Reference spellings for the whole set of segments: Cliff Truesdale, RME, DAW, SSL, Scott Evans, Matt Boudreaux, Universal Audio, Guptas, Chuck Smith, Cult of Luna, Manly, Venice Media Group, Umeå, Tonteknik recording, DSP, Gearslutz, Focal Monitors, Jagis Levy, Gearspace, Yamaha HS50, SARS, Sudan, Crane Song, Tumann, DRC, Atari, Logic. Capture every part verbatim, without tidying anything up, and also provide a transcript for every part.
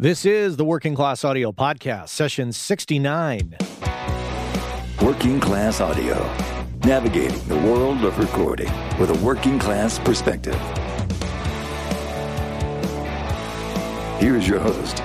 This is the Working Class Audio Podcast, session sixty-nine. Working Class Audio, navigating the world of recording with a working class perspective. Here's your host,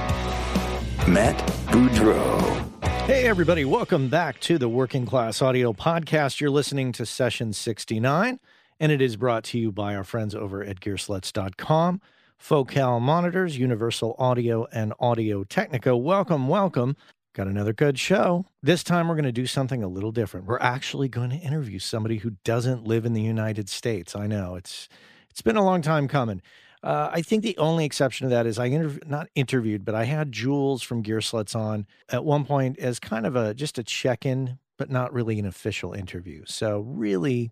Matt Boudreaux. Hey everybody, welcome back to the Working Class Audio Podcast. You're listening to session sixty-nine, and it is brought to you by our friends over at gearslutz dot com. Focal Monitors, Universal Audio, and Audio Technica. Welcome, welcome. Got another good show. This time we're going to do something a little different. We're actually going to interview somebody who doesn't live in the United States. I know, it's it's been a long time coming. Uh, I think the only exception to that is I interv- not interviewed, but I had Jules from Gearslutz on at one point as kind of a just a check-in, but not really an official interview. So really,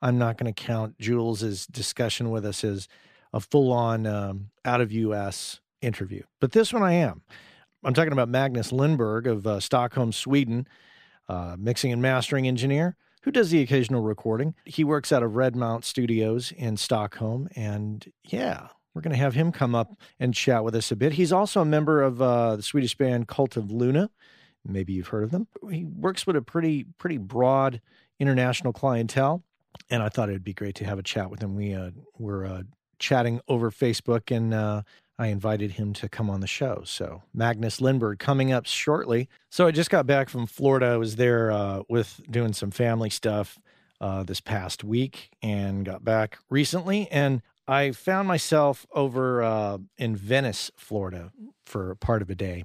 I'm not going to count Jules's discussion with us as a full-on um, out-of-U S interview. But this one I am. I'm talking about Magnus Lindberg of uh, Stockholm, Sweden, uh, mixing and mastering engineer who does the occasional recording. He works out of Redmount Studios in Stockholm, and yeah, we're going to have him come up and chat with us a bit. He's also a member of uh, the Swedish band Cult of Luna. Maybe you've heard of them. He works with a pretty pretty broad international clientele, and I thought it would be great to have a chat with him. We uh, were... Uh, chatting over Facebook, and uh, I invited him to come on the show. So Magnus Lindberg coming up shortly. So I just got back from Florida. I was there uh, with doing some family stuff uh, this past week and got back recently. And I found myself over uh, in Venice, Florida for part of a day.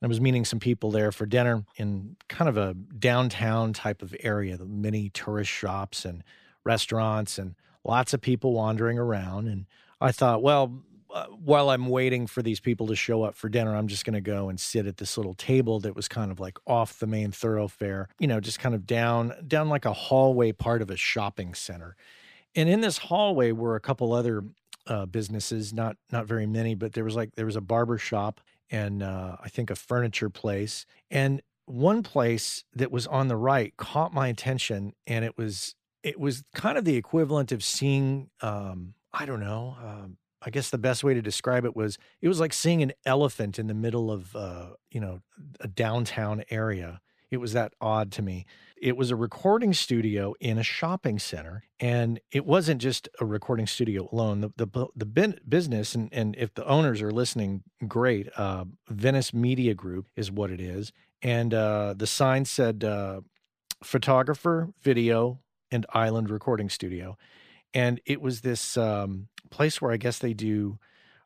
And I was meeting some people there for dinner in kind of a downtown type of area, the many tourist shops and restaurants and lots of people wandering around, and I thought, well, uh, while I'm waiting for these people to show up for dinner, I'm just going to go and sit at this little table that was kind of like off the main thoroughfare, you know, just kind of down, down like a hallway part of a shopping center. And in this hallway were a couple other uh, businesses, not not very many, but there was like there was a barber shop and uh, I think a furniture place, and one place that was on the right caught my attention, and it was. It was kind of the equivalent of seeing, um, I don't know, um, I guess the best way to describe it was, it was like seeing an elephant in the middle of, uh, you know, a downtown area. It was that odd to me. It was a recording studio in a shopping center, and it wasn't just a recording studio alone. The the, the bin, business, and, and if the owners are listening, great, uh, Venice Media Group is what it is. And uh, the sign said, uh, photographer, video, and island recording studio. And it was this um, place where I guess they do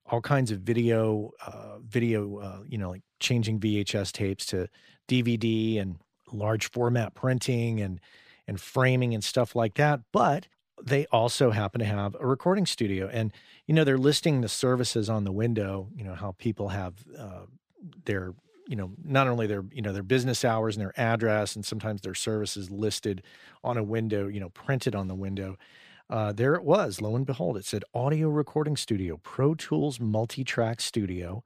all kinds of video, uh, video, uh, you know, like changing V H S tapes to D V D and large format printing and, and framing and stuff like that. But they also happen to have a recording studio, and, you know, they're listing the services on the window, you know, how people have uh, their, you know, not only their, you know, their business hours and their address and sometimes their services listed on a window, you know, printed on the window. Uh, there it was, lo and behold, it said audio recording studio, Pro Tools multi-track studio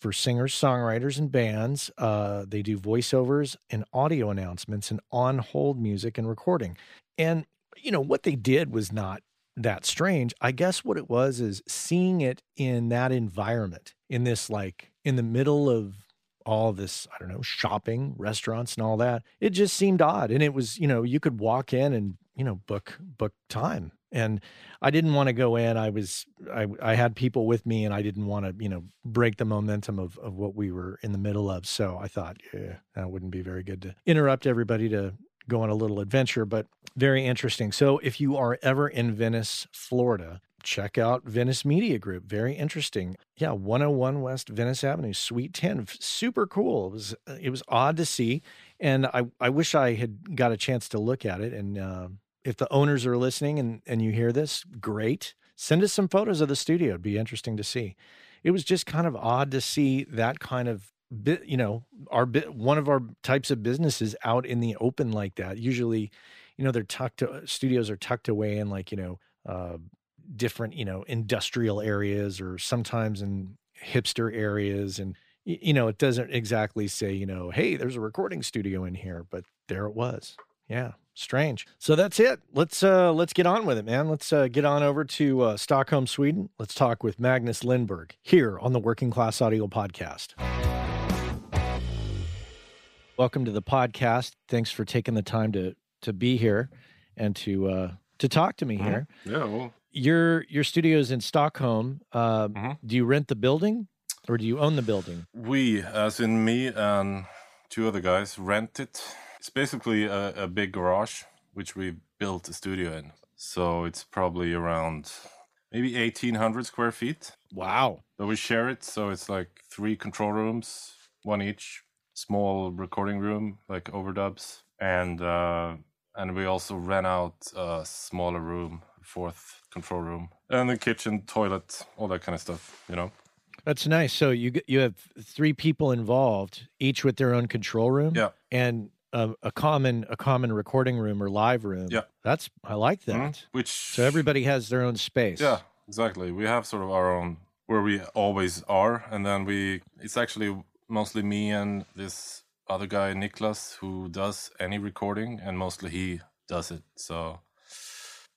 for singers, songwriters, and bands. Uh, they do voiceovers and audio announcements and on-hold music and recording. And, you know, what they did was not that strange. I guess what it was is seeing it in that environment, in this, like, in the middle of all this, I don't know, shopping, restaurants and all that. It just seemed odd. And it was, you know, you could walk in and, you know, book, book time. And I didn't want to go in. I was, I, I had people with me, and I didn't want to, you know, break the momentum of, of what we were in the middle of. So I thought, yeah, that wouldn't be very good to interrupt everybody to go on a little adventure, but very interesting. So if you are ever in Venice, Florida, check out Venice Media Group. Very interesting. Yeah, one oh one West Venice Avenue, Suite ten. Super cool. It was it was odd to see, and I, I wish I had got a chance to look at it. And uh, if the owners are listening and, and you hear this, great. Send us some photos of the studio. It'd be interesting to see. It was just kind of odd to see that kind of, you know, our one of our types of businesses out in the open like that. Usually, you know, they're tucked, studios are tucked away in, like, you know, uh, different, you know, industrial areas, or sometimes in hipster areas. And, you know, it doesn't exactly say, you know, hey, there's a recording studio in here, but there it was. Yeah. Strange. So that's it. Let's uh, let's get on with it, man. Let's uh, get on over to uh, Stockholm, Sweden. Let's talk with Magnus Lindberg here on the Working Class Audio Podcast. Welcome to the podcast. Thanks for taking the time to to be here and to uh, to talk to me mm-hmm. here. Yeah. Well. Your your studio's in Stockholm. Uh, mm-hmm. Do you rent the building or do you own the building? We, as in me and two other guys, rent it. It's basically a, a big garage, which we built a studio in. So it's probably around maybe eighteen hundred square feet. Wow. So we share it. So it's like three control rooms, one each, small recording room, like overdubs. And, uh, and we also rent out a smaller room, fourth control room, and the kitchen, toilet, all that kind of stuff, you know. That's nice. So you you have three people involved, each with their own control room. Yeah. And... A, a common a common recording room or live room. Yeah. That's I like that. Mm-hmm. Which so everybody has their own space. Yeah, exactly. We have sort of our own where we always are, and then we it's actually mostly me and this other guy Niklas who does any recording, and mostly he does it. So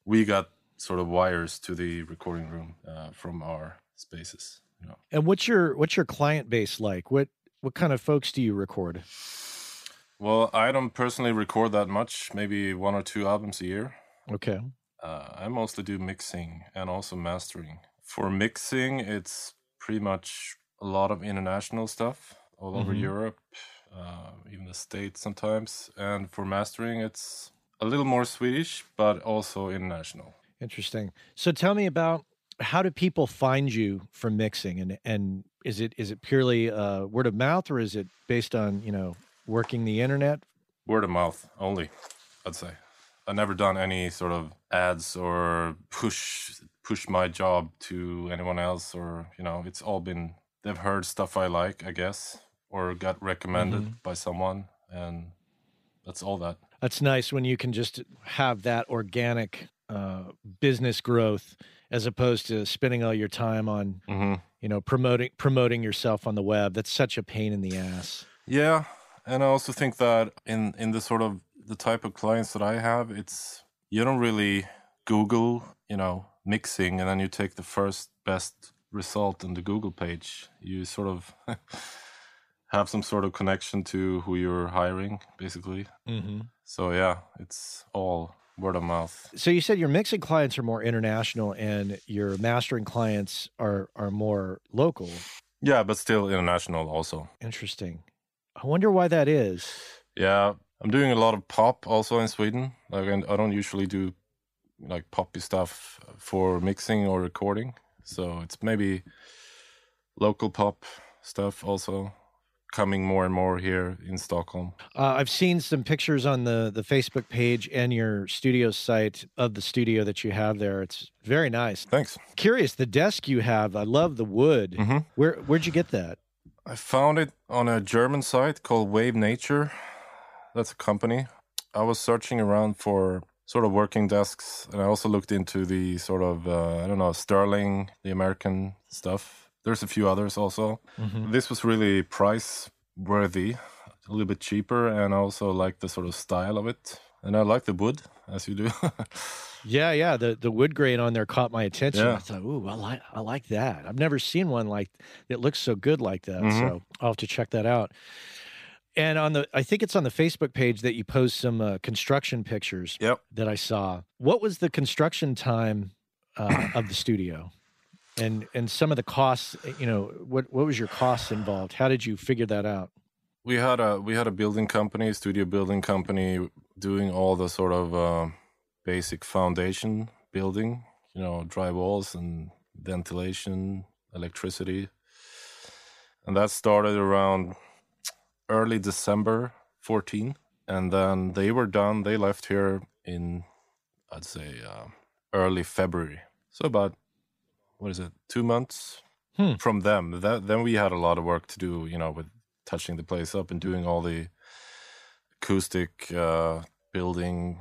we got sort of wires to the recording room uh, from our spaces, you know. And what's your what's your client base like? What what kind of folks do you record? Well, I don't personally record that much, maybe one or two albums a year. Okay. Uh, I mostly do mixing and also mastering. For mixing, it's pretty much a lot of international stuff all mm-hmm. over Europe, uh, even the States sometimes. And for mastering, it's a little more Swedish, but also international. Interesting. So tell me about how do people find you for mixing? And, and is it is it purely uh, word of mouth, or is it based on, you know... working the internet? Word of mouth only, I'd say. I've never done any sort of ads or push push my job to anyone else, or, you know, it's all been, they've heard stuff I like, I guess, or got recommended mm-hmm. by someone, and that's all that. That's nice when you can just have that organic uh, business growth as opposed to spending all your time on, mm-hmm. you know, promoting promoting yourself on the web. That's such a pain in the ass. Yeah. And I also think that in, in the sort of the type of clients that I have, it's you don't really Google, you know, mixing, and then you take the first best result on the Google page. You sort of have some sort of connection to who you're hiring, basically. Mm-hmm. So, yeah, it's all word of mouth. So you said your mixing clients are more international and your mastering clients are, are more local. Yeah, but still international also. Interesting. I wonder why that is. Yeah, I'm doing a lot of pop also in Sweden. Like, I don't usually do like poppy stuff for mixing or recording. So it's maybe local pop stuff also coming more and more here in Stockholm. Uh, I've seen some pictures on the, the Facebook page and your studio site of the studio that you have there. It's very nice. Thanks. Curious, the desk you have, I love the wood. Mm-hmm. Where, where'd you get that? I found it on a German site called Wave Nature. That's a company. I was searching around for sort of working desks, and I also looked into the sort of, uh, I don't know, Sterling, the American stuff. There's a few others also. Mm-hmm. This was really price-worthy, a little bit cheaper, and I also like the sort of style of it. And I like the wood, as you do. yeah, yeah. The the wood grain on there caught my attention. Yeah. I thought, ooh, I like, I like that. I've never seen one like that looks so good like that. Mm-hmm. So I'll have to check that out. And on the, I think it's on the Facebook page that you post some uh, construction pictures yep. that I saw. What was the construction time uh, of the studio? And and some of the costs, you know, what, what was your costs involved? How did you figure that out? We had a we had a building company, studio building company, doing all the sort of uh, basic foundation building, you know, drywalls and ventilation, electricity, and that started around early December fourteenth, and then they were done. They left here in, I'd say, uh, early February. So about what is it, two months hmm. from them. That, then we had a lot of work to do, you know, with touching the place up and doing all the acoustic uh, building,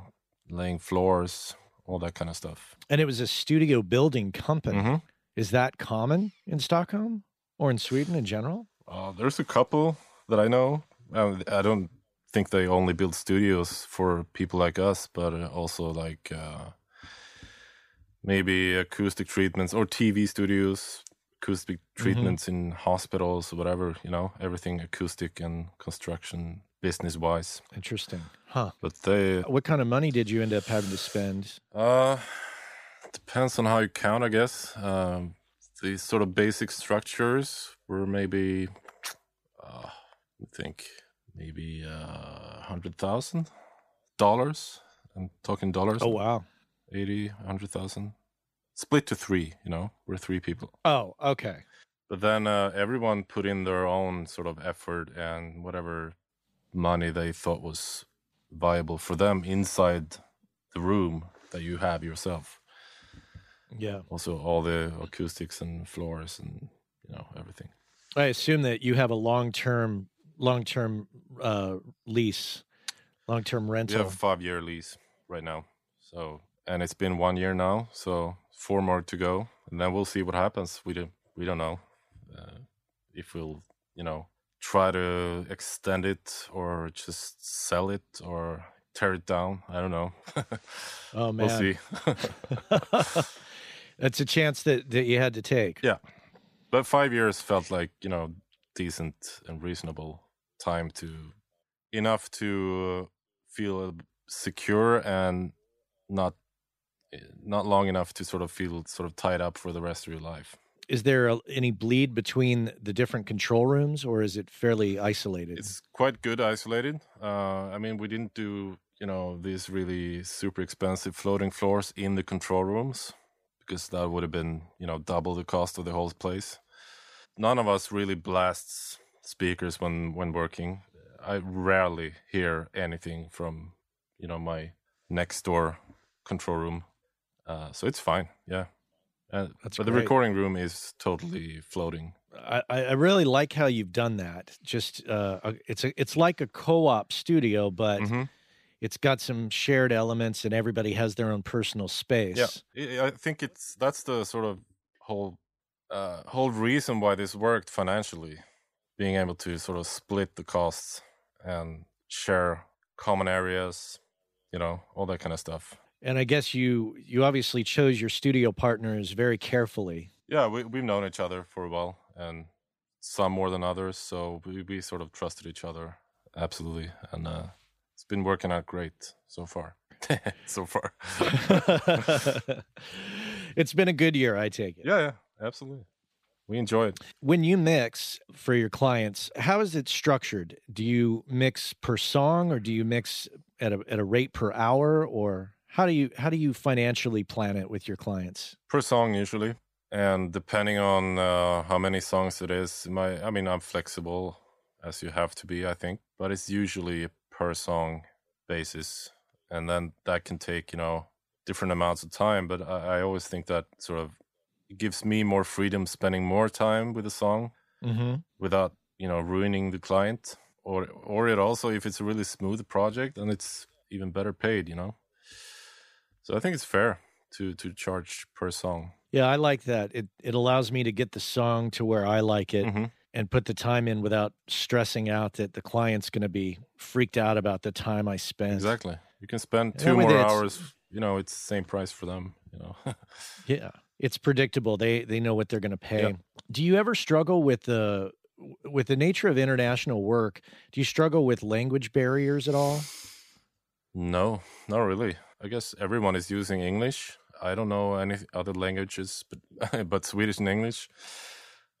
laying floors, all that kind of stuff. And it was a studio building company. Mm-hmm. Is that common in Stockholm or in Sweden in general? Uh, there's a couple that I know. I, I don't think they only build studios for people like us, but also like uh, maybe acoustic treatments or T V studios, acoustic treatments mm-hmm. in hospitals, whatever, you know, everything acoustic and construction business-wise. Interesting. Huh. But they... What kind of money did you end up having to spend? Uh, depends on how you count, I guess. Um, these sort of basic structures were maybe, uh, I think, maybe uh, one hundred thousand dollars. I'm talking dollars. Oh, wow. eighty, one hundred thousand. Split to three, you know. We're three people. Oh, okay. But then uh, everyone put in their own sort of effort and whatever money they thought was viable for them inside the room that you have yourself. Yeah. Also all the acoustics and floors and, you know, everything. I assume that you have a long-term long-term uh, lease, long-term rental. We have a five-year lease right now. So, and it's been one year now, so four more to go. And then we'll see what happens. We don't, we don't know uh, if we'll, you know, try to extend it or just sell it or tear it down. I don't know. Oh, man. We'll see. That's a chance that, that you had to take. Yeah. But five years felt like, you know, decent and reasonable time to enough to feel secure and not not long enough to sort of feel sort of tied up for the rest of your life. Is there any bleed between the different control rooms, or is it fairly isolated? It's quite good isolated. Uh, I mean, we didn't do, you know, these really super expensive floating floors in the control rooms because that would have been, you know, double the cost of the whole place. None of us really blasts speakers when, when working. I rarely hear anything from, you know, my next door control room. Uh, so it's fine, yeah. Uh, but great. The recording room is totally floating. I, I really like how you've done that. Just uh, it's a, it's like a co-op studio, but mm-hmm. it's got some shared elements, and everybody has their own personal space. Yeah, I think it's that's the sort of whole uh, whole reason why this worked financially, being able to sort of split the costs and share common areas, you know, all that kind of stuff. And I guess you you obviously chose your studio partners very carefully. Yeah, we, we've known each other for a while, and some more than others, so we, we sort of trusted each other, absolutely. And uh, it's been working out great so far. so far. It's been a good year, I take it. Yeah, yeah, absolutely. We enjoy it. When you mix for your clients, how is it structured? Do you mix per song, or do you mix at a at a rate per hour, or... How do you how do you financially plan it with your clients? Per song usually, and depending on uh, how many songs it is, my I mean I'm flexible as you have to be, I think, but it's usually a per song basis, and then that can take you know different amounts of time. But I, I always think that sort of gives me more freedom spending more time with a song mm-hmm. without you know ruining the client, or or it also if it's a really smooth project and it's even better paid, you know. So I think it's fair to to charge per song. Yeah, I like that. It it allows me to get the song to where I like it mm-hmm. and put the time in without stressing out that the client's going to be freaked out about the time I spend. Exactly. You can spend two more hours, you know, it's the same price for them, you know. Yeah. It's predictable. They they know what they're going to pay. Yeah. Do you ever struggle with the with the nature of international work? Do you struggle with language barriers at all? No, not really. I guess everyone is using English. I don't know any other languages but, but Swedish and English.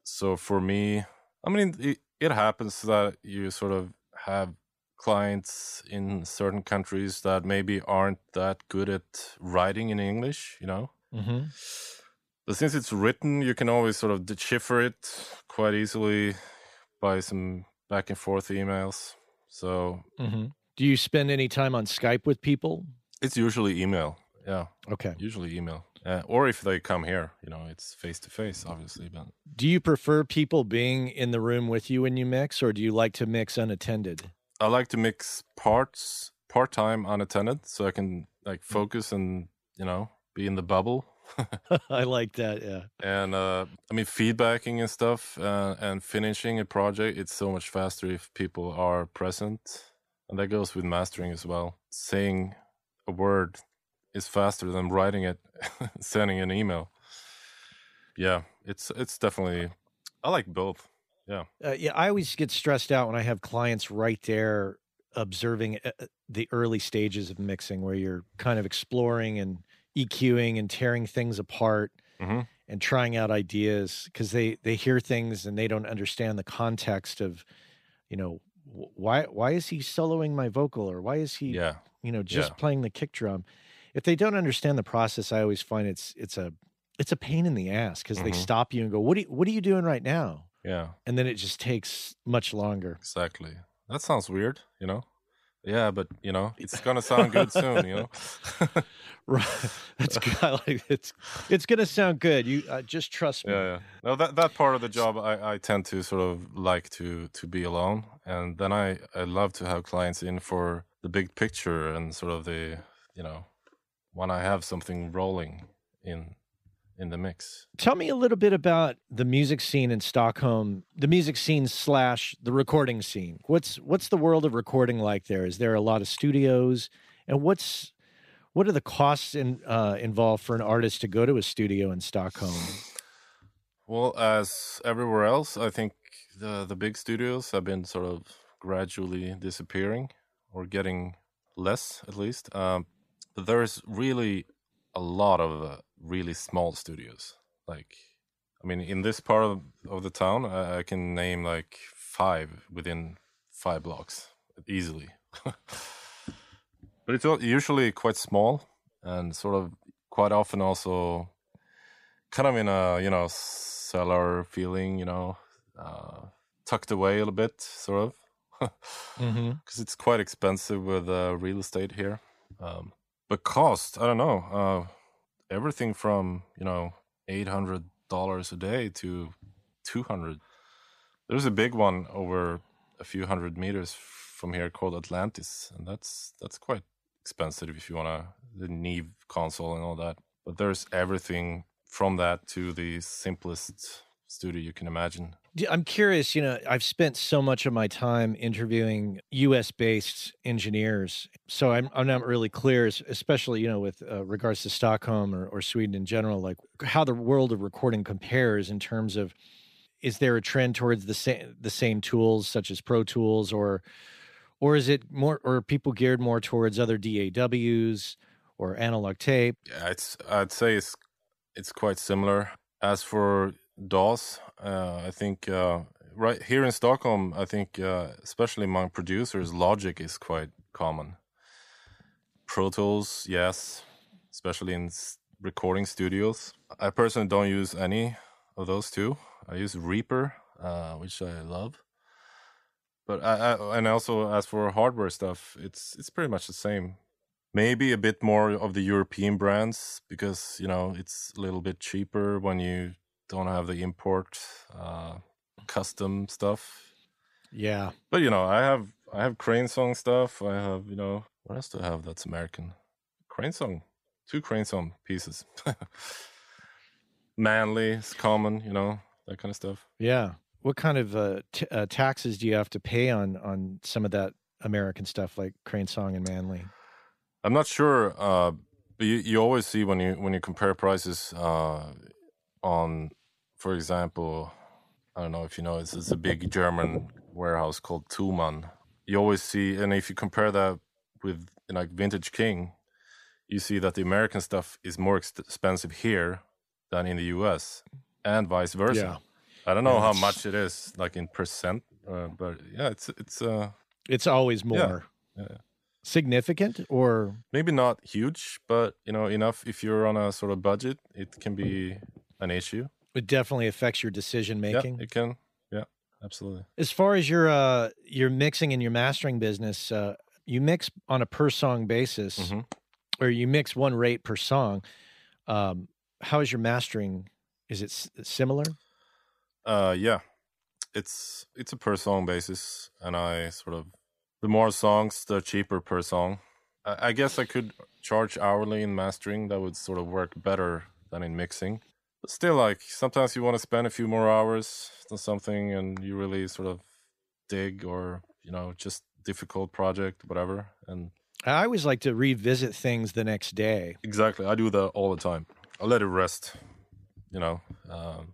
So for me, I mean, it, it happens that you sort of have clients in certain countries that maybe aren't that good at writing in English, you know? Mm-hmm. But since it's written, you can always sort of decipher it quite easily by some back and forth emails. So... Mm-hmm. Do you spend any time on Skype with people? It's usually email, yeah. Okay. Usually email. Uh, or if they come here, you know, it's face-to-face, obviously. But do you prefer people being in the room with you when you mix, or do you like to mix unattended? I like to mix parts, part-time unattended, so I can, like, focus and, you know, be in the bubble. I like that, yeah. And, uh, I mean, feedbacking and stuff uh, and finishing a project, it's so much faster if people are present. And that goes with mastering as well. Saying a word is faster than writing it, sending an email. Yeah, it's it's definitely, I like both. Yeah. Uh, yeah, I always get stressed out when I have clients right there observing the early stages of mixing, where you're kind of exploring and EQing and tearing things apart mm-hmm. and trying out ideas, because they, they hear things and they don't understand the context of, you know, why why is he soloing my vocal, or why is he yeah. you know just yeah. playing the kick drum? If they don't understand the process, I always find it's it's a it's a pain in the ass, because mm-hmm. they stop you and go, what are you, what are you doing right now? Yeah. And then it just takes much longer. Exactly. That sounds weird, you know? Yeah, but, you know, it's going to sound good soon, you know? Right. That's kind of like, it's it's going to sound good. You uh, just trust me. Yeah, yeah. No, that, that part of the job, I, I tend to sort of like to, to be alone. And then I, I love to have clients in for the big picture and sort of the, you know, when I have something rolling in in the mix. Tell me a little bit about the music scene in Stockholm, the music scene slash the recording scene. What's what's the world of recording like there? Is there a lot of studios? And what's what are the costs in, uh, involved for an artist to go to a studio in Stockholm? Well, as everywhere else, I think the, the big studios have been sort of gradually disappearing or getting less, at least. Um, but there's really a lot of... Uh, really small studios. Like, I mean, in this part of, of the town, I, I can name like five within five blocks easily. But it's usually quite small and sort of quite often also kind of in a, you know, cellar feeling, you know, uh, tucked away a little bit, sort of. Because mm-hmm. it's quite expensive with uh, real estate here. Um, but cost, I don't know. Uh, Everything from, you know, eight hundred dollars a day to two hundred dollars. There's a big one over a few hundred meters from here called Atlantis, and that's that's quite expensive if you want to, the Neve console and all that. But there's everything from that to the simplest studio you can imagine. I'm curious, you know, I've spent so much of my time interviewing U S-based engineers, so I'm I'm not really clear, especially, you know, with uh, regards to Stockholm or, or Sweden in general, like how the world of recording compares in terms of, is there a trend towards the same the same tools such as Pro Tools, or or is it more, or are people geared more towards other D A Ws or analog tape? Yeah, it's I'd say it's it's quite similar. As for D A Ws, uh, I think uh, right here in Stockholm, I think uh, especially among producers, Logic is quite common. Pro Tools, yes, especially in recording studios. I personally don't use any of those two. I use Reaper, uh, which I love. But I, I, and also as for hardware stuff, it's it's pretty much the same. Maybe a bit more of the European brands because, you know, it's a little bit cheaper when you don't have the import uh, custom stuff. Yeah, but you know, I have I have Crane Song stuff. I have, you know, what else do I have that's American? Crane Song, two Crane Song pieces. Manly is common, you know, that kind of stuff. Yeah. What kind of uh, t- uh, taxes do you have to pay on on some of that American stuff, like Crane Song and Manly? I'm not sure, uh, but you, you always see when you when you compare prices uh, on. For example, I don't know if you know, it's, it's a big German warehouse called Tumann. You always see, and if you compare that with, you know, like Vintage King, you see that the American stuff is more expensive here than in the U S, and vice versa. Yeah. I don't know and how it's... much it is, like in percent, uh, but yeah, it's it's uh, it's always more yeah, yeah. significant, or maybe not huge, but you know, enough if you're on a sort of budget, it can be an issue. It definitely affects your decision making. Yeah, it can. Yeah, absolutely. As far as your uh, your mixing and your mastering business, uh, you mix on a per song basis, mm-hmm. or you mix one rate per song. Um, how is your mastering? Is it s- similar? Uh, yeah, it's it's a per song basis, and I sort of the more songs, the cheaper per song. I, I guess I could charge hourly in mastering. That would sort of work better than in mixing. But still, like, sometimes you want to spend a few more hours on something and you really sort of dig or, you know, just difficult project, whatever. And I always like to revisit things the next day. Exactly. I do that all the time. I let it rest, you know, um,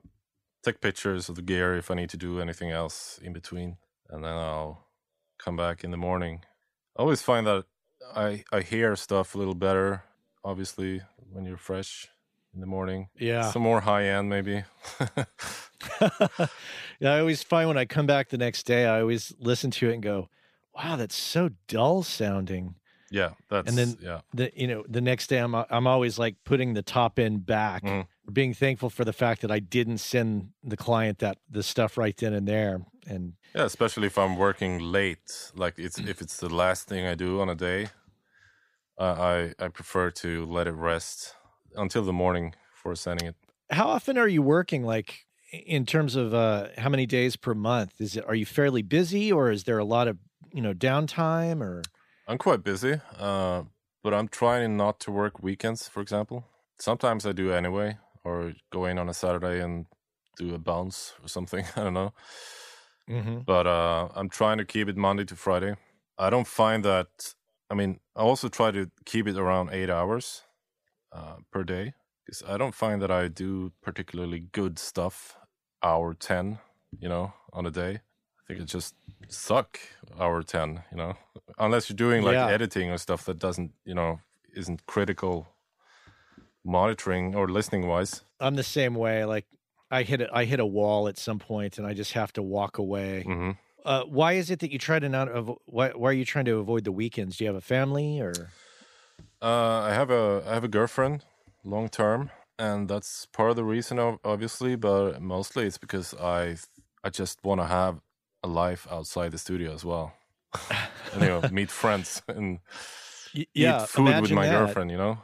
take pictures of the gear if I need to do anything else in between. And then I'll come back in the morning. I always find that I, I hear stuff a little better, obviously, when you're fresh in the morning. Yeah. Some more high end, maybe. Yeah, I always find when I come back the next day, I always listen to it and go, wow, that's so dull sounding. Yeah, that's, and then yeah. the you know the next day I'm I'm always like putting the top end back, mm. being thankful for the fact that I didn't send the client that the stuff right then and there. And yeah, especially if I'm working late, like it's if it's the last thing I do on a day, uh, I I prefer to let it rest until the morning before sending it. How often are you working? Like in terms of uh, how many days per month is it? Are you fairly busy, or is there a lot of you know downtime or? I'm quite busy, uh, but I'm trying not to work weekends, for example. Sometimes I do anyway, or go in on a Saturday and do a bounce or something. I don't know. Mm-hmm. But uh, I'm trying to keep it Monday to Friday. I don't find that... I mean, I also try to keep it around eight hours uh, per day, because I don't find that I do particularly good stuff hour ten, you know, on a day. I think it just suck hour ten, you know, unless you're doing like yeah. editing or stuff that doesn't, you know, isn't critical monitoring or listening wise. I'm the same way. Like I hit a, I hit a wall at some point and I just have to walk away. Mm-hmm. Uh, why is it that you try to not, avo- why, why are you trying to avoid the weekends? Do you have a family or? Uh, I have a, I have a girlfriend long term, and that's part of the reason obviously, but mostly it's because I, I just want to have a life outside the studio as well. Anyway, meet friends and yeah, eat food with my that. girlfriend, you know?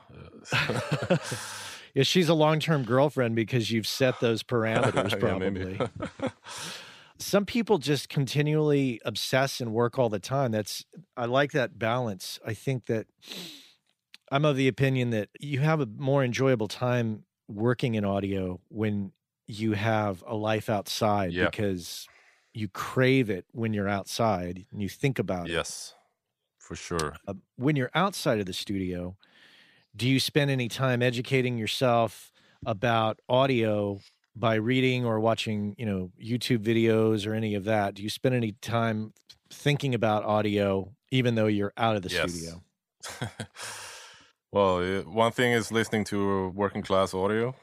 Yeah, she's a long-term girlfriend because you've set those parameters probably. Yeah, maybe. Some people just continually obsess and work all the time. That's I like that balance. I think that I'm of the opinion that you have a more enjoyable time working in audio when you have a life outside yeah. because... you crave it when you're outside and you think about it. Yes, for sure. Uh, when you're outside of the studio, do you spend any time educating yourself about audio by reading or watching, you know, YouTube videos or any of that? Do you spend any time thinking about audio even though you're out of the yes. studio? Well, one thing is listening to working class audio.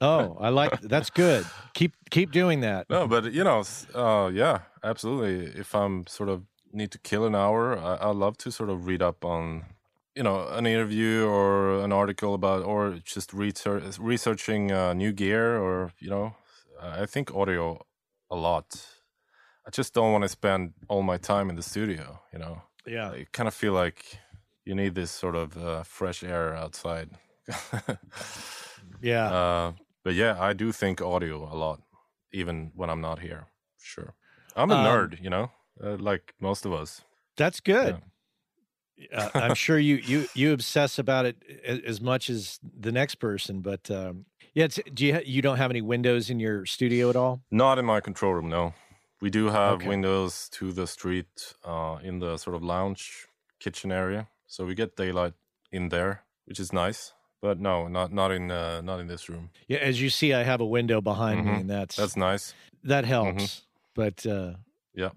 Oh, I like that's good. Keep keep doing that. No, but you know, uh, yeah, absolutely. If I'm sort of need to kill an hour, I, I love to sort of read up on, you know, an interview or an article about, or just research, researching uh, new gear, or you know, I think audio a lot. I just don't want to spend all my time in the studio. You know, yeah, I kind of feel like. You need this sort of uh, fresh air outside. Yeah. Uh, but yeah, I do think audio a lot, even when I'm not here. Sure. I'm a um, nerd, you know, uh, like most of us. That's good. Yeah. uh, I'm sure you, you, you obsess about it as much as the next person, but um, yeah, it's, do you, ha- you don't have any windows in your studio at all? Not in my control room, no. We do have okay. windows to the street uh, in the sort of lounge kitchen area. So we get daylight in there, which is nice. But no, not not in uh, not in this room. Yeah, as you see, I have a window behind mm-hmm. me, and that's that's nice. That helps. Mm-hmm. But uh, yeah,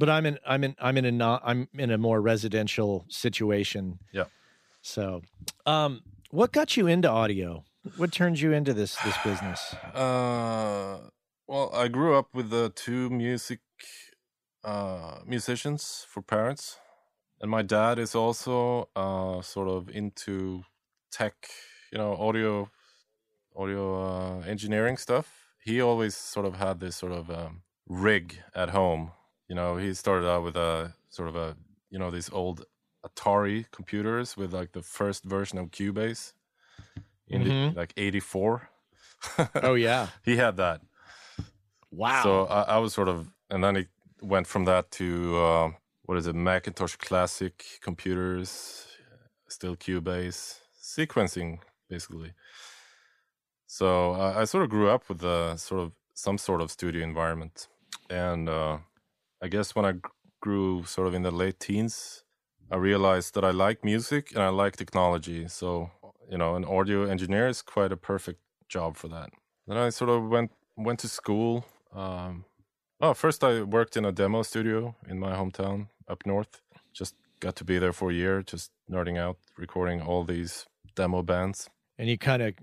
but I'm in I'm in I'm in a not, I'm in a more residential situation. Yeah. So, um, what got you into audio? What turned you into this this business? Uh, well, I grew up with the two music uh, musicians for parents. And my dad is also uh, sort of into tech, you know, audio, audio uh, engineering stuff. He always sort of had this sort of um, rig at home. You know, he started out with a sort of a, you know, these old Atari computers with like the first version of Cubase in mm-hmm. the, like eighty-four. Oh yeah, he had that. Wow. So I, I was sort of, and then it went from that to. Uh, What is it? Macintosh Classic computers, still Cubase, sequencing basically. So uh, I sort of grew up with a sort of some sort of studio environment, and uh, I guess when I grew sort of in the late teens, I realized that I like music and I like technology. So, you know, an audio engineer is quite a perfect job for that. Then I sort of went went to school. Um, oh, first I worked in a demo studio in my hometown up north. Just got to be there for a year, just nerding out, recording all these demo bands. And you kind of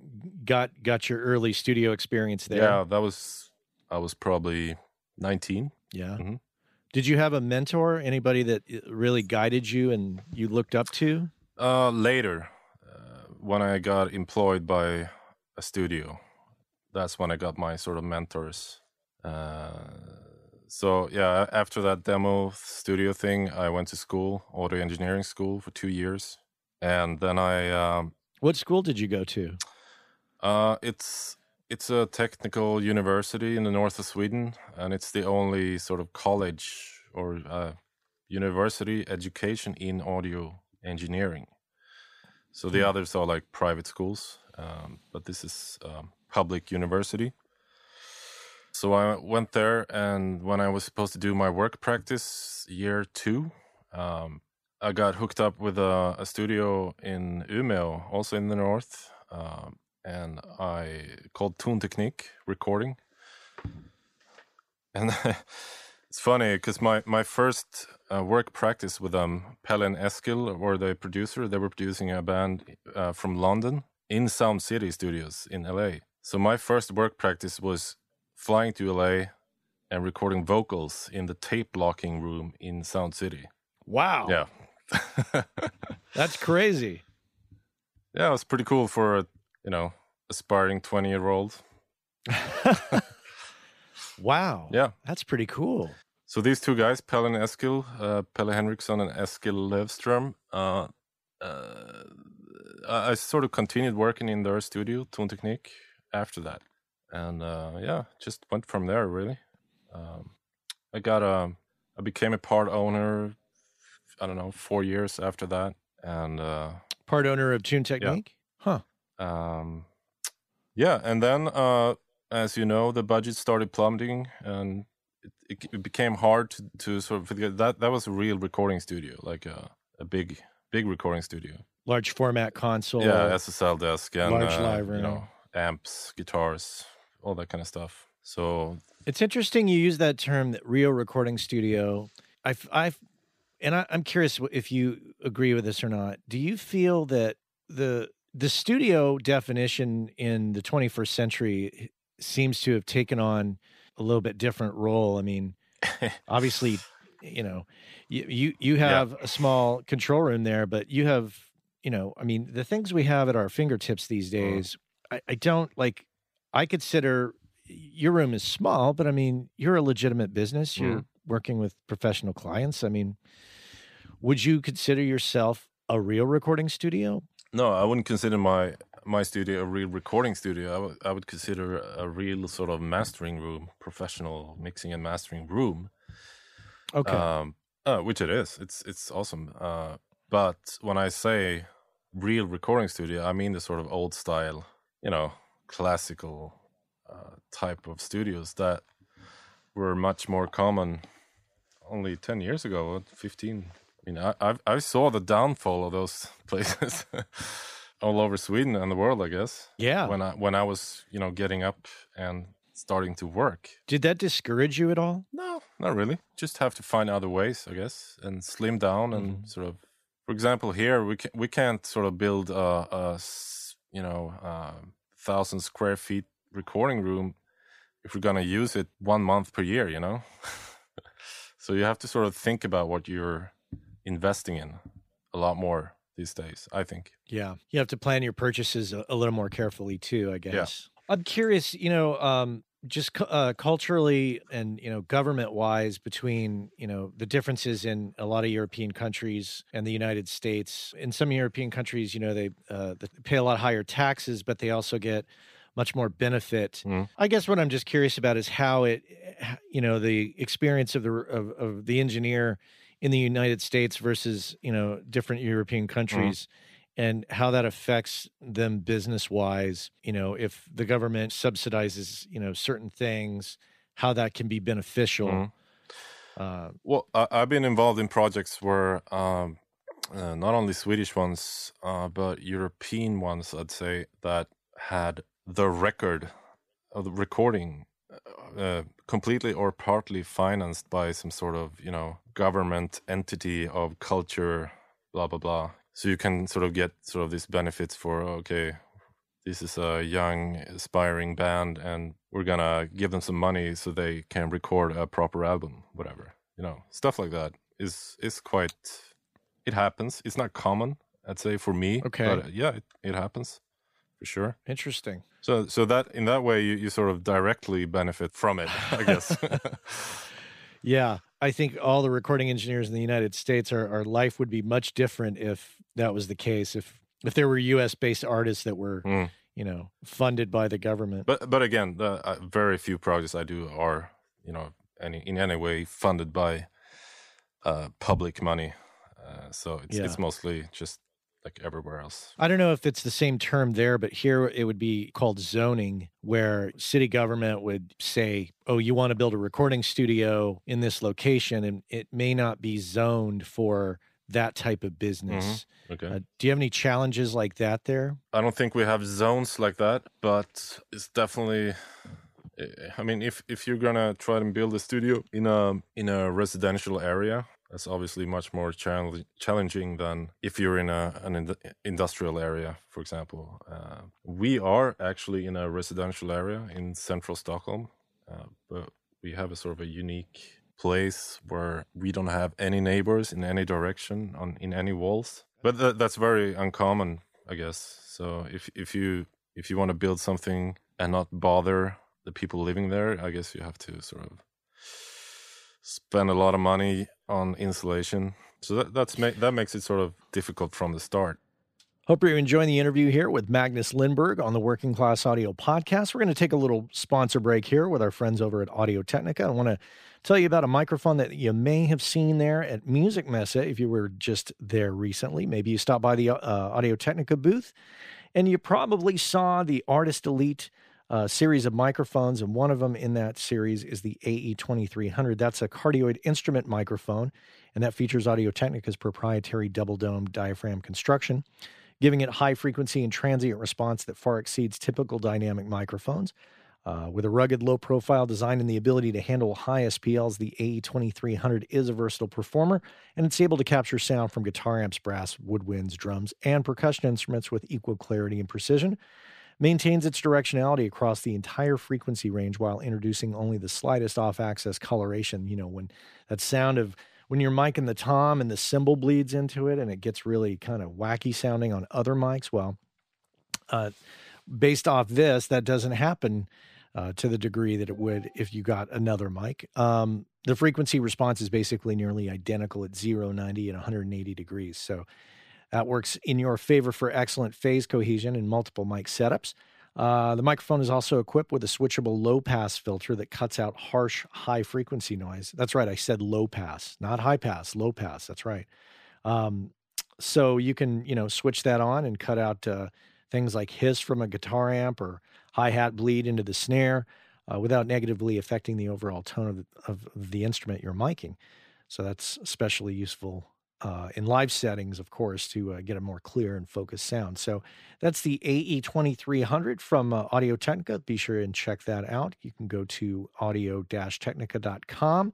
got got your early studio experience there. Yeah, that was, I was probably nineteen. Yeah. Mm-hmm. Did you have a mentor, anybody that really guided you and you looked up to? Uh, later, uh, when I got employed by a studio, that's when I got my sort of mentors. Uh, so, yeah, after that demo studio thing, I went to school, audio engineering school for two years. And then I... Um, what school did you go to? Uh, it's... It's a technical university in the north of Sweden, and it's the only sort of college or uh, university education in audio engineering. So the others are like private schools, um, but this is a public university. So I went there, and when I was supposed to do my work practice year two, um, I got hooked up with a, a studio in Umeå, also in the north, um, and I called Tonteknik recording. And it's funny because my, my first uh, work practice with them, Pelle and Eskil were the producer. They were producing a band uh, from London in Sound City Studios in L A. So my first work practice was flying to L A and recording vocals in the tape locking room in Sound City. Wow. Yeah. That's crazy. Yeah, it was pretty cool for a you know, aspiring twenty-year-old. Wow. Yeah. That's pretty cool. So these two guys, Pelle and Eskil, uh, Pelle Henriksson and Eskil Levström, uh, uh, I sort of continued working in their studio, Tonteknik, after that. And uh, yeah, just went from there, really. Um, I got a, I became a part owner, I don't know, four years after that. And uh, part owner of Tonteknik? Yeah. Huh. Um, yeah, and then, uh, as you know, the budget started plummeting, and it, it became hard to, to sort of forget that that was a real recording studio, like a, a big, big recording studio, large format console, yeah, S S L desk, and large uh, live room, you know, amps, guitars, all that kind of stuff. So it's interesting you use that term, that real recording studio. I've, I've, and I, I'm curious if you agree with this or not. Do you feel that the The studio definition in the twenty-first century seems to have taken on a little bit different role? I mean, obviously, you know, you you, you have yeah. a small control room there, but you have, you know, I mean, the things we have at our fingertips these days, mm. I, I don't, like, I consider your room is small, but I mean, you're a legitimate business. Mm. You're working with professional clients. I mean, would you consider yourself a real recording studio? No, I wouldn't consider my my studio a real recording studio. I, w- I would consider a real sort of mastering room, professional mixing and mastering room. Okay. Um, uh, which it is. It's it's awesome. Uh, but when I say real recording studio, I mean the sort of old style, you know, classical uh, type of studios that were much more common only ten years ago, fifteen. I mean, I I saw the downfall of those places all over Sweden and the world, I guess. Yeah. When I when I was, you know, getting up and starting to work. Did that discourage you at all? No, not really. Just have to find other ways, I guess, and slim down and mm-hmm. sort of. For example, here we can, we can't sort of build a, a you know a thousand square feet recording room if we're gonna use it one month per year, you know. So you have to sort of think about what you're investing in a lot more these days, I think. Yeah. You have to plan your purchases a, a little more carefully too, I guess. Yeah. I'm curious, you know, um, just cu- uh, culturally and, you know, government wise between, you know, the differences in a lot of European countries and the United States. In some European countries, you know, they, uh, they pay a lot higher taxes, but they also get much more benefit. Mm. I guess what I'm just curious about is how it, you know, the experience of the, of, of the engineer in the United States versus, you know, different European countries mm. and how that affects them business-wise, you know, if the government subsidizes, you know, certain things, how that can be beneficial. Mm. Uh, well, I, I've been involved in projects where um, uh, not only Swedish ones, uh, but European ones, I'd say, that had the record of the recording uh, completely or partly financed by some sort of, you know, government entity of culture, blah, blah, blah. So you can sort of get sort of these benefits for, okay, this is a young, aspiring band, and we're going to give them some money so they can record a proper album, whatever. You know, stuff like that is is quite, it happens. It's not common, I'd say, for me. Okay. But yeah, it, it happens for sure. Interesting. So so that in that way, you, you sort of directly benefit from it, I guess. Yeah, I think all the recording engineers in the United States, our, our life would be much different if that was the case, if if there were U S-based artists that were, mm. you know, funded by the government. But but again, the, uh, very few projects I do are, you know, any, in any way funded by uh, public money. Uh, so it's, yeah. it's mostly just like everywhere else. I don't know if it's the same term there, but here it would be called zoning, where city government would say, oh, you want to build a recording studio in this location, and it may not be zoned for that type of business. Mm-hmm. Okay. Uh, do you have any challenges like that there? I don't think we have zones like that, but it's definitely, I mean, if, if you're going to try and build a studio in a in a residential area, that's obviously much more chal- challenging than if you're in a an ind- industrial area, for example. Uh, we are actually in a residential area in central Stockholm, uh, but we have a sort of a unique place where we don't have any neighbors in any direction, on in any walls. But th- that's very uncommon, I guess. So if if you if you want to build something and not bother the people living there, I guess you have to sort of spend a lot of money on insulation. So that that's ma- that makes it sort of difficult from the start. Hope you're enjoying the interview here with Magnus Lindberg on the Working Class Audio Podcast. We're going to take a little sponsor break here with our friends over at Audio Technica. I want to tell you about a microphone that you may have seen there at Music Messa if you were just there recently. Maybe you stopped by the uh, Audio Technica booth, and you probably saw the Artist Elite uh, series of microphones, and one of them in that series is the A E twenty-three hundred. That's a cardioid instrument microphone, and that features Audio Technica's proprietary double-dome diaphragm construction, giving it high frequency and transient response that far exceeds typical dynamic microphones. Uh, with a rugged low profile design and the ability to handle high S P Ls, the A E twenty-three hundred is a versatile performer, and it's able to capture sound from guitar amps, brass, woodwinds, drums, and percussion instruments with equal clarity and precision. Maintains its directionality across the entire frequency range while introducing only the slightest off-axis coloration. You know, when that sound of When your mic and the tom and the cymbal bleeds into it and it gets really kind of wacky sounding on other mics, well, uh, based off this, that doesn't happen uh, to the degree that it would if you got another mic. Um, the frequency response is basically nearly identical at zero, ninety, and one hundred eighty degrees. So that works in your favor for excellent phase cohesion in multiple mic setups. Uh, the microphone is also equipped with a switchable low-pass filter that cuts out harsh, high-frequency noise. That's right, I said low-pass, not high-pass, low-pass, that's right. Um, so you can, you know, switch that on and cut out uh, things like hiss from a guitar amp or hi-hat bleed into the snare uh, without negatively affecting the overall tone of the, of the instrument you're miking. So that's especially useful Uh, in live settings, of course, to uh, get a more clear and focused sound. So that's the A E twenty-three hundred from uh, Audio Technica. Be sure and check that out. You can go to audio dash technica dot com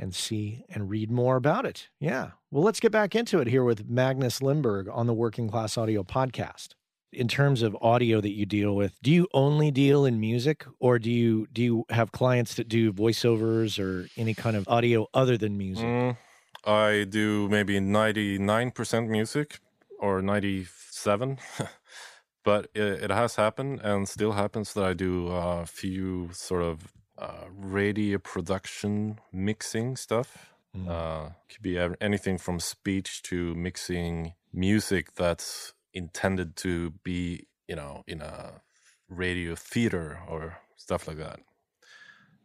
and see and read more about it. Yeah. Well, let's get back into it here with Magnus Lindberg on the Working Class Audio Podcast. In terms of audio that you deal with, do you only deal in music, or do you, do you have clients that do voiceovers or any kind of audio other than music? Mm. I do maybe ninety-nine percent music or ninety-seven, but it, it has happened and still happens that I do a few sort of uh, radio production mixing stuff. Mm. Uh, could be anything from speech to mixing music that's intended to be, you know, in a radio theater or stuff like that.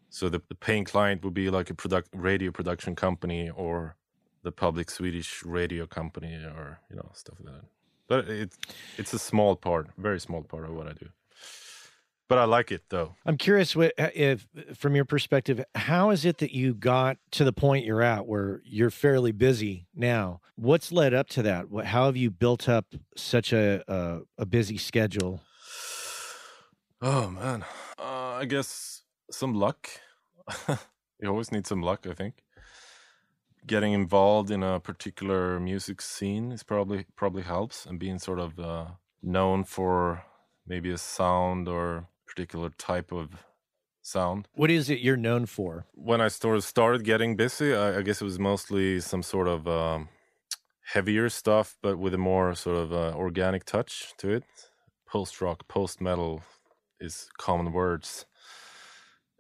So the, the paying client would be like a product radio production company or the public Swedish radio company, or, you know, stuff like that. But it's it's a small part, very small part of what I do. But I like it, though. I'm curious, what, if from your perspective, how is it that you got to the point you're at where you're fairly busy now? What's led up to that? What, how have you built up such a a, a busy schedule? Oh, man. Uh, I guess some luck. You always need some luck, I think. Getting involved in a particular music scene is probably probably helps, and being sort of uh, known for maybe a sound or particular type of sound. What is it you're known for? When I sort of started getting busy, I, I guess it was mostly some sort of um, heavier stuff, but with a more sort of uh, organic touch to it. Post-rock, post-metal is common words.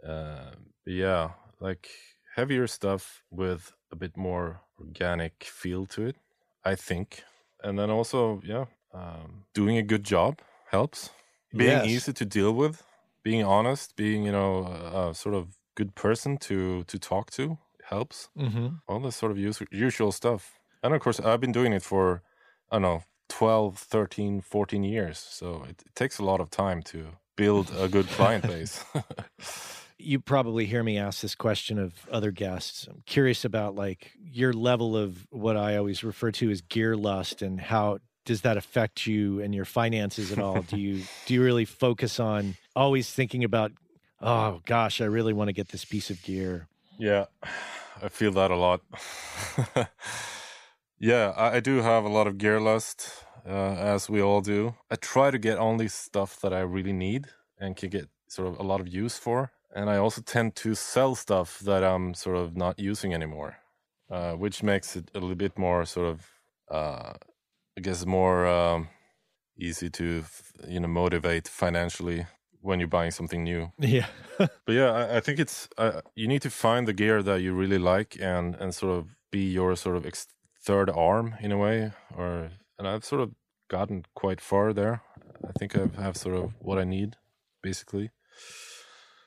Uh, yeah, like heavier stuff with a bit more organic feel to it, I think. And then also, yeah, um, doing a good job helps. Being yes. easy to deal with, being honest, being, you know, a, a sort of good person to, to talk to helps. Mm-hmm. All this sort of us- usual stuff. And of course, I've been doing it for, I don't know, twelve, thirteen, fourteen years. So it, it takes a lot of time to build a good client base. You probably hear me ask this question of other guests. I'm curious about like your level of what I always refer to as gear lust, and how does that affect you and your finances at all? Do you do you really focus on always thinking about, oh gosh, I really want to get this piece of gear? Yeah, I feel that a lot. Yeah, I, I do have a lot of gear lust, uh, as we all do. I try to get only stuff that I really need and can get sort of a lot of use for. And I also tend to sell stuff that I'm sort of not using anymore, uh, which makes it a little bit more sort of, uh, I guess, more um, easy to, you know, motivate financially when you're buying something new. Yeah. But yeah, I, I think it's, uh, you need to find the gear that you really like and, and sort of be your sort of ex- third arm in a way. Or And I've sort of gotten quite far there. I think I have sort of what I need, basically.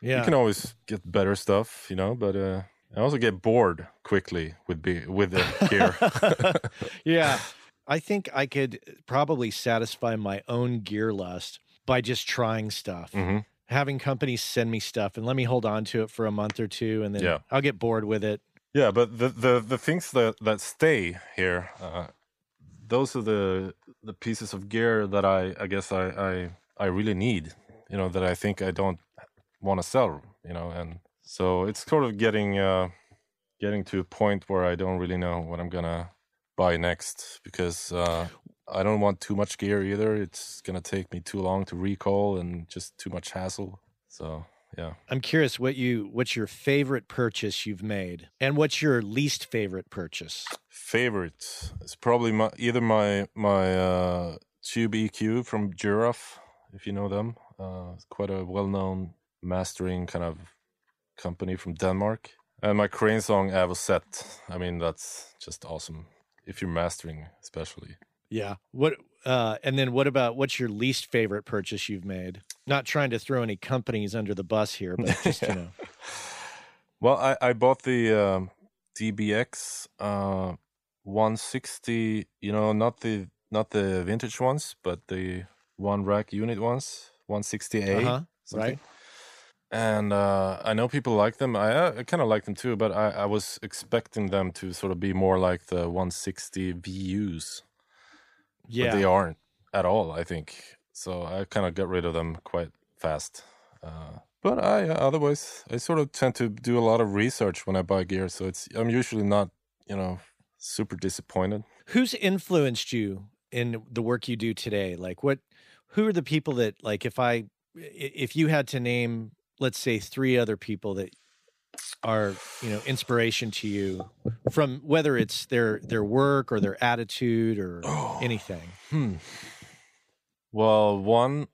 Yeah. You can always get better stuff, you know, but uh, I also get bored quickly with be- with the gear. Yeah. I think I could probably satisfy my own gear lust by just trying stuff. Mm-hmm. Having companies send me stuff and let me hold on to it for a month or two, and then yeah. I'll get bored with it. Yeah, but the the, the things that, that stay here, uh, those are the the pieces of gear that I, I guess I, I I really need, you know, that I think I don't want to sell, you know, and so it's sort of getting uh, getting to a point where I don't really know what I'm gonna buy next, because uh, I don't want too much gear either. It's gonna take me too long to recall and just too much hassle. So yeah, I'm curious what you what's your favorite purchase you've made, and what's your least favorite purchase? Favorite is probably my, either my my uh, Tube E Q from Giraffe, if you know them. Uh, it's quite a well-known mastering kind of company from Denmark. And my Crane Song Avo set. I mean, that's just awesome if you're mastering, especially. Yeah. What uh and then what about what's your least favorite purchase you've made? Not trying to throw any companies under the bus here, but just yeah. you know. Well, I, I bought the um, D B X uh one sixty, you know, not the not the vintage ones, but the one rack unit ones, one sixty A. Uh-huh. Right. And uh, I know people like them. I, I kind of like them too, but I, I was expecting them to sort of be more like the one sixty V Us. Yeah. But they aren't at all, I think. So I kind of got rid of them quite fast. Uh, but I, otherwise, I sort of tend to do a lot of research when I buy gear. So it's I'm usually not, you know, super disappointed. Who's influenced you in the work you do today? Like, what? Who are the people that, like, if I, if you had to name, let's say, three other people that are, you know, inspiration to you, from whether it's their their work or their attitude or oh. anything? Hmm. Well, one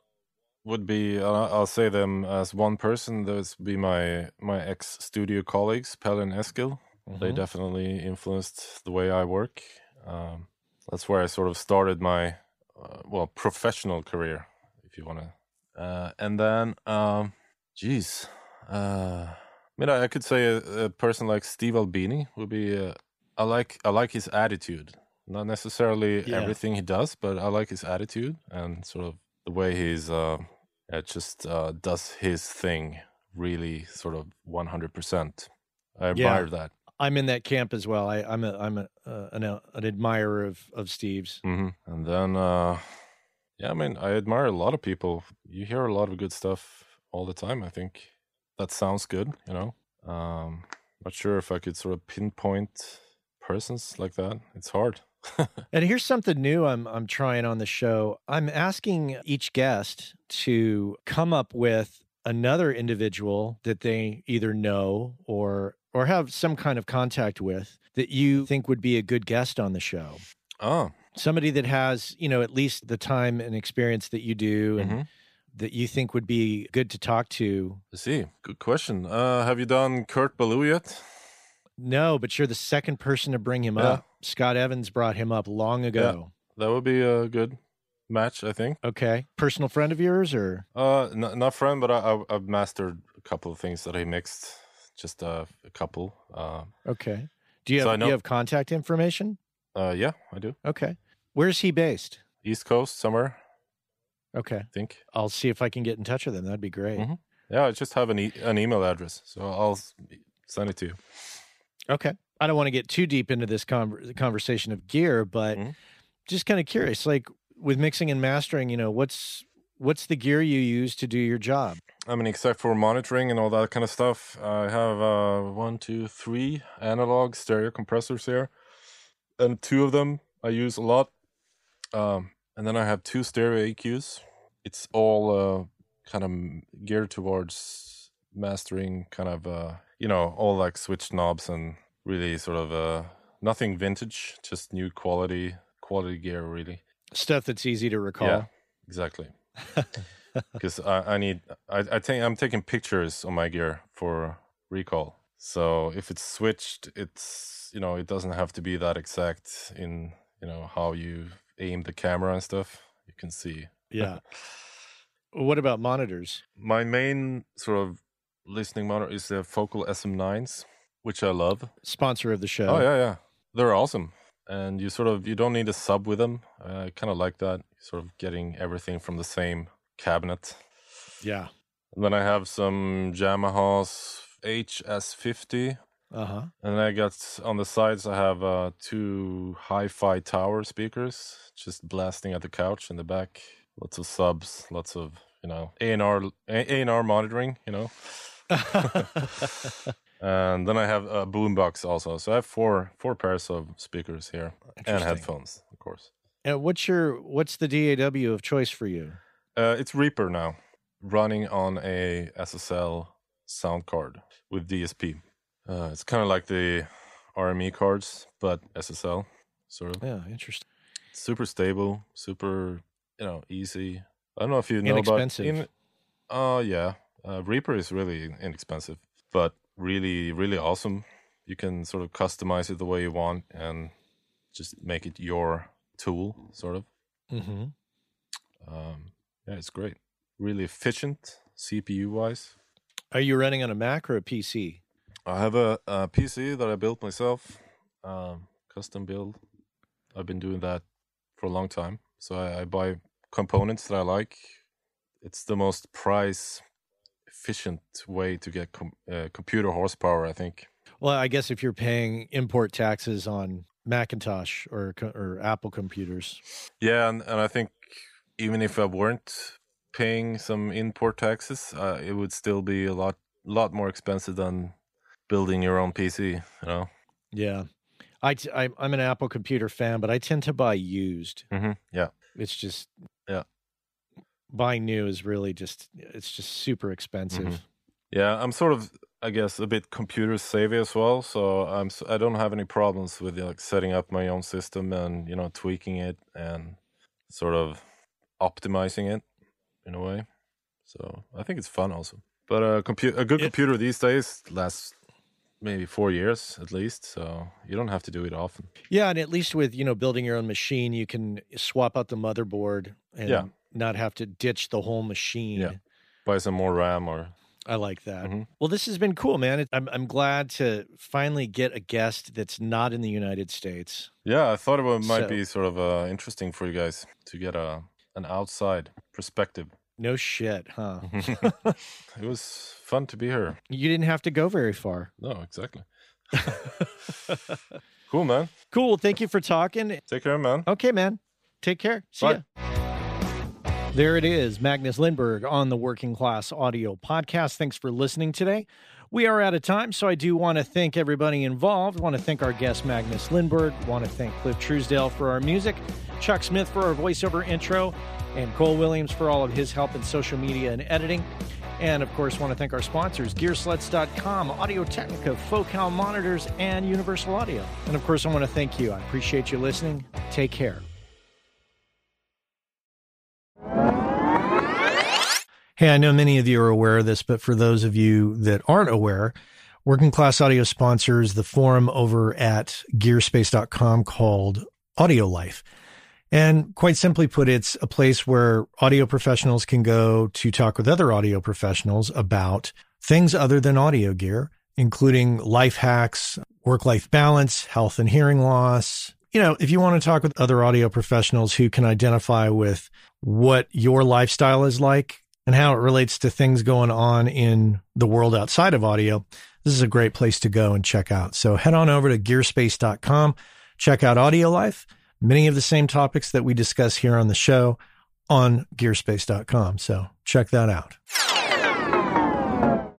would be, uh, I'll say them as one person. Those would be my my ex-studio colleagues, Pelle and Eskil. Mm-hmm. They definitely influenced the way I work. Um, that's where I sort of started my, uh, well, professional career, if you want to. Uh, and then, um, geez, uh, I mean, I, I could say a, a person like Steve Albini would be. Uh, I like I like his attitude, not necessarily yeah. everything he does, but I like his attitude and sort of the way he's uh, uh, just uh, does his thing really sort of one hundred percent. I admire yeah, that. I'm in that camp as well. I, I'm a, I'm a, uh, an, uh, an admirer of, of Steve's. Mm-hmm. And then, uh, yeah, I mean, I admire a lot of people. You hear a lot of good stuff all the time, I think. That sounds good, you know. Um, not sure if I could sort of pinpoint persons like that. It's hard. And here's something new I'm I'm trying on the show. I'm asking each guest to come up with another individual that they either know or or have some kind of contact with that you think would be a good guest on the show. Oh. Somebody that has, you know, at least the time and experience that you do and mm-hmm. that you think would be good to talk to. I see. Good question. Uh, have you done Kurt Ballou yet? No, but you're the second person to bring him yeah. up. Scott Evans brought him up long ago. Yeah, that would be a good match, I think. Okay. Personal friend of yours or? Uh, n- not friend, but I, I, I've mastered a couple of things that he mixed. Just uh, a couple. Uh, okay. Do you, have, so do you have contact information? Uh, yeah, I do. Okay. Where's he based? East Coast somewhere. Okay. I think. I'll see if I can get in touch with him. That'd be great. Mm-hmm. Yeah, I just have an e- an email address, so I'll send it to you. Okay. I don't want to get too deep into this con- conversation of gear, but mm-hmm. just kind of curious, like with mixing and mastering, you know, what's what's the gear you use to do your job? I mean, except for monitoring and all that kind of stuff, I have uh, one, two, three analog stereo compressors here, and two of them I use a lot. Um, and then I have two stereo A Qs. It's all uh, kind of geared towards mastering, kind of, uh, you know, all like switch knobs and really sort of uh, nothing vintage, just new quality, quality gear, really. Stuff that's easy to recall. Yeah, exactly. Because I, I need, I, I think I'm taking pictures on my gear for recall. So if it's switched, it's, you know, it doesn't have to be that exact in, you know, how you aim the camera and stuff. You can see. Yeah. What about monitors? My main sort of listening monitor is the Focal S M nines, which I love. Sponsor of the show. Oh, yeah, yeah. They're awesome. And you sort of, you don't need a sub with them. I kind of like that, sort of getting everything from the same cabinet. Yeah. And then I have some Yamaha's H S fifty. Uh-huh. And I got on the sides, I have uh, two hi-fi tower speakers just blasting at the couch in the back. Lots of subs, lots of, you know, A and R, A and R monitoring, you know. And then I have a boombox also. So I have four four pairs of speakers here and headphones, of course. And what's your what's the D A W of choice for you? Uh, it's Reaper now, running on a S S L sound card with D S P. Uh, it's kind of like the R M E cards, but S S L sort of. Yeah, interesting. Super stable, super, you know, easy. I don't know if you know about it. Oh, uh, yeah. Uh, Reaper is really inexpensive, but really, really awesome. You can sort of customize it the way you want and just make it your tool, sort of. Mm-hmm. Um, yeah, it's great. Really efficient, C P U-wise. Are you running on a Mac or a P C? I have a, a P C that I built myself, um, custom build. I've been doing that for a long time. So I, I buy components that I like. It's the most price efficient way to get com- uh, computer horsepower, I think. Well, I guess if you're paying import taxes on Macintosh or or Apple computers. Yeah, and, and I think even if I weren't paying some import taxes, uh, it would still be a lot lot more expensive than building your own P C, you know? Yeah. I t- I'm an Apple computer fan, but I tend to buy used. Mm-hmm. Yeah. It's just... Yeah. Buying new is really just... It's just super expensive. Mm-hmm. Yeah, I'm sort of, I guess, a bit computer savvy as well, so I'm, I don't have any problems with, like, setting up my own system and, you know, tweaking it and sort of optimizing it in a way. So I think it's fun also. But a, compu- a good it- computer these days lasts... maybe four years at least, so you don't have to do it often. Yeah, and at least with, you know, building your own machine, you can swap out the motherboard and yeah. not have to ditch the whole machine. Yeah, buy some more RAM or... I like that. Mm-hmm. Well, this has been cool, man. I'm I'm glad to finally get a guest that's not in the United States. Yeah, I thought it might so... be sort of uh, interesting for you guys to get a an outside perspective. No shit, huh? It was fun to be here. You didn't have to go very far. No, exactly. Cool, man. Cool. Thank you for talking. Take care, man. Okay, man. Take care. See Bye. ya. There it is, Magnus Lindberg on the Working Class Audio Podcast. Thanks for listening today. We are out of time, so I do want to thank everybody involved. I want to thank our guest, Magnus Lindberg. I want to thank Cliff Truesdale for our music, Chuck Smith for our voiceover intro, and Cole Williams for all of his help in social media and editing. And, of course, I want to thank our sponsors, Gearslutz dot com, Audio Technica, Focal Monitors, and Universal Audio. And, of course, I want to thank you. I appreciate you listening. Take care. Hey, I know many of you are aware of this, but for those of you that aren't aware, Working Class Audio sponsors the forum over at gearspace dot com called Audio Life. And quite simply put, it's a place where audio professionals can go to talk with other audio professionals about things other than audio gear, including life hacks, work-life balance, health and hearing loss. You know, if you want to talk with other audio professionals who can identify with what your lifestyle is like, and how it relates to things going on in the world outside of audio, this is a great place to go and check out. So head on over to gearspace dot com, check out Audio Life, many of the same topics that we discuss here on the show on gearspace dot com. So check that out.